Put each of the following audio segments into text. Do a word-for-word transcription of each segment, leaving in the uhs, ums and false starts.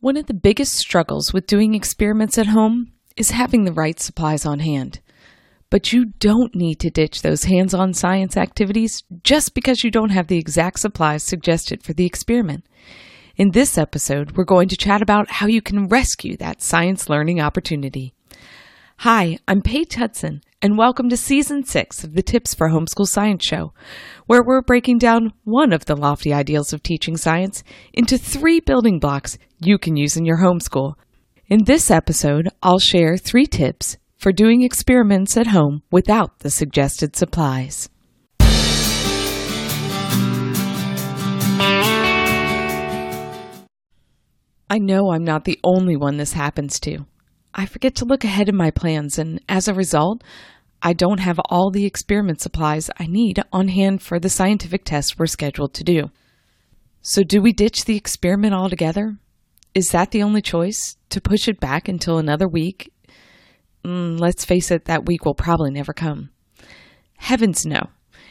One of the biggest struggles with doing experiments at home is having the right supplies on hand. But you don't need to ditch those hands-on science activities just because you don't have the exact supplies suggested for the experiment. In this episode, we're going to chat about how you can rescue that science learning opportunity. Hi, I'm Paige Hudson, and welcome to Season six of the Tips for Homeschool Science show, where we're breaking down one of the lofty ideals of teaching science into three building blocks you can use in your homeschool. In this episode, I'll share three tips for doing experiments at home without the suggested supplies. I know I'm not the only one this happens to. I forget to look ahead in my plans, and as a result, I don't have all the experiment supplies I need on hand for the scientific test we're scheduled to do. So do we ditch the experiment altogether? Is that the only choice? To push it back until another week? Mm, let's face it, that week will probably never come. Heavens no.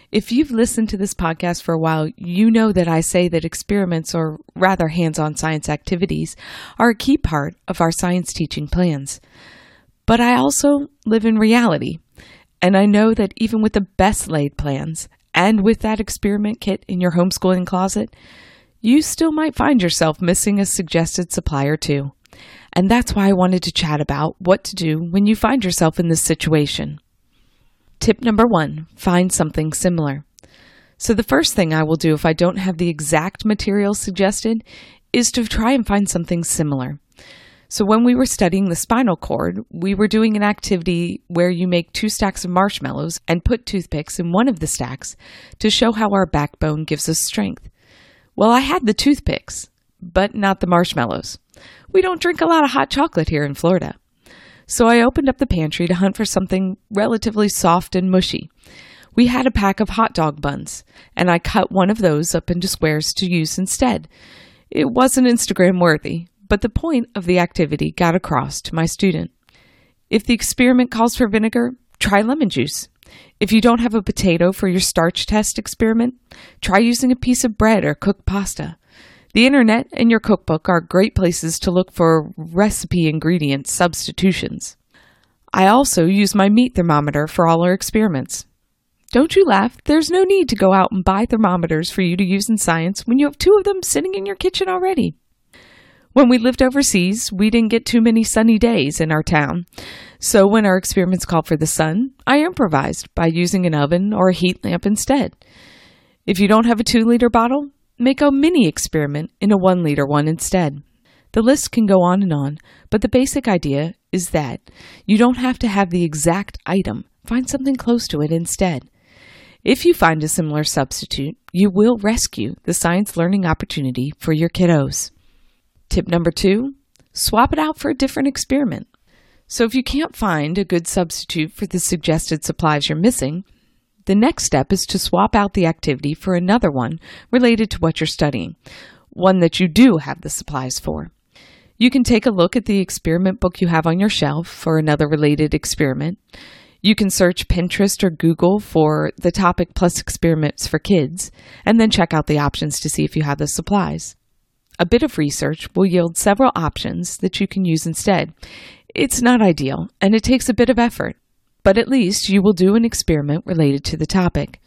If you've listened to this podcast for a while, you know that I say that experiments, or rather hands-on science activities, are a key part of our science teaching plans. But I also live in reality, and I know that even with the best laid plans, and with that experiment kit in your homeschooling closet, you still might find yourself missing a suggested supply or two. And that's why I wanted to chat about what to do when you find yourself in this situation. Tip number one, find something similar. So the first thing I will do if I don't have the exact material suggested is to try and find something similar. So when we were studying the spinal cord, we were doing an activity where you make two stacks of marshmallows and put toothpicks in one of the stacks to show how our backbone gives us strength. Well, I had the toothpicks, but not the marshmallows. We don't drink a lot of hot chocolate here in Florida. So I opened up the pantry to hunt for something relatively soft and mushy. We had a pack of hot dog buns, and I cut one of those up into squares to use instead. It wasn't Instagram worthy, but the point of the activity got across to my student. If the experiment calls for vinegar, try lemon juice. If you don't have a potato for your starch test experiment, try using a piece of bread or cooked pasta. The internet and your cookbook are great places to look for recipe ingredient substitutions. I also use my meat thermometer for all our experiments. Don't you laugh, there's no need to go out and buy thermometers for you to use in science when you have two of them sitting in your kitchen already. When we lived overseas, we didn't get too many sunny days in our town. So when our experiments called for the sun, I improvised by using an oven or a heat lamp instead. If you don't have a two-liter bottle, make a mini experiment in a one-liter one instead. The list can go on and on, but the basic idea is that you don't have to have the exact item. Find something close to it instead. If you find a similar substitute, you will rescue the science learning opportunity for your kiddos. Tip number two, swap it out for a different experiment. So if you can't find a good substitute for the suggested supplies you're missing, the next step is to swap out the activity for another one related to what you're studying, one that you do have the supplies for. You can take a look at the experiment book you have on your shelf for another related experiment. You can search Pinterest or Google for the topic plus experiments for kids, and then check out the options to see if you have the supplies. A bit of research will yield several options that you can use instead. It's not ideal, and it takes a bit of effort, but at least you will do an experiment related to the topic.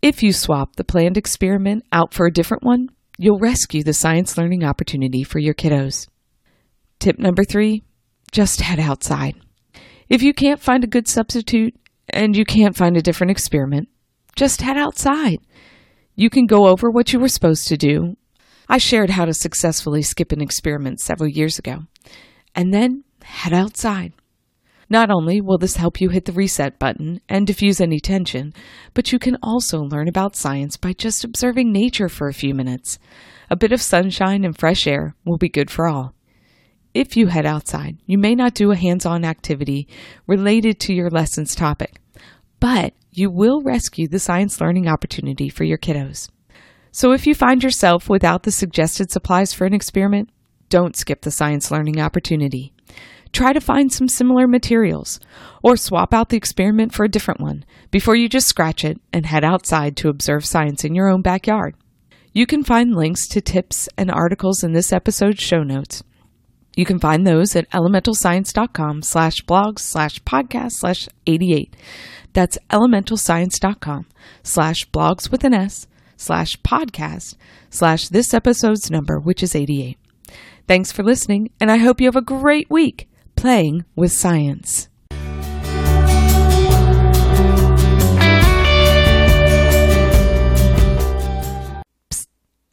If you swap the planned experiment out for a different one, you'll rescue the science learning opportunity for your kiddos. Tip number three, just head outside. If you can't find a good substitute and you can't find a different experiment, just head outside. You can go over what you were supposed to do. I shared how to successfully skip an experiment several years ago, and then head outside. Not only will this help you hit the reset button and diffuse any tension, but you can also learn about science by just observing nature for a few minutes. A bit of sunshine and fresh air will be good for all. If you head outside, you may not do a hands-on activity related to your lesson's topic, but you will rescue the science learning opportunity for your kiddos. So if you find yourself without the suggested supplies for an experiment, don't skip the science learning opportunity. Try to find some similar materials, or swap out the experiment for a different one before you just scratch it and head outside to observe science in your own backyard. You can find links to tips and articles in this episode's show notes, You can find those at elementalscience.com slash blogs slash podcast slash 88. That's elementalscience.com slash blogs with an S slash podcast slash this episode's number, which is eighty-eight. Thanks for listening, and I hope you have a great week playing with science.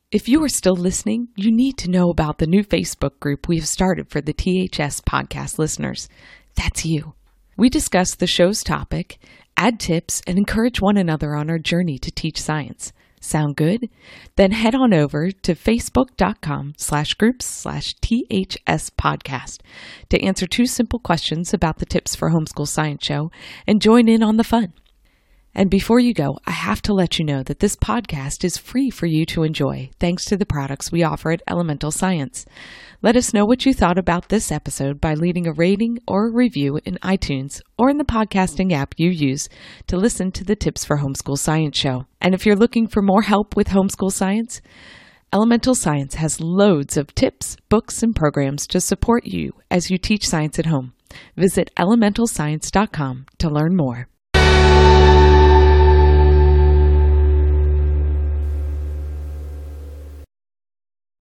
If you are still listening, you need to know about the new Facebook group we have started for the T H S podcast listeners. That's you. We discuss the show's topic, add tips, and encourage one another on our journey to teach science. Sound good? Then head on over to facebook.com slash groups slash THS podcast to answer two simple questions about the Tips for Homeschool Science show and join in on the fun. And before you go, I have to let you know that this podcast is free for you to enjoy thanks to the products we offer at Elemental Science. Let us know what you thought about this episode by leaving a rating or a review in iTunes or in the podcasting app you use to listen to the Tips for Homeschool Science show. And if you're looking for more help with homeschool science, Elemental Science has loads of tips, books, and programs to support you as you teach science at home. Visit elemental science dot com to learn more.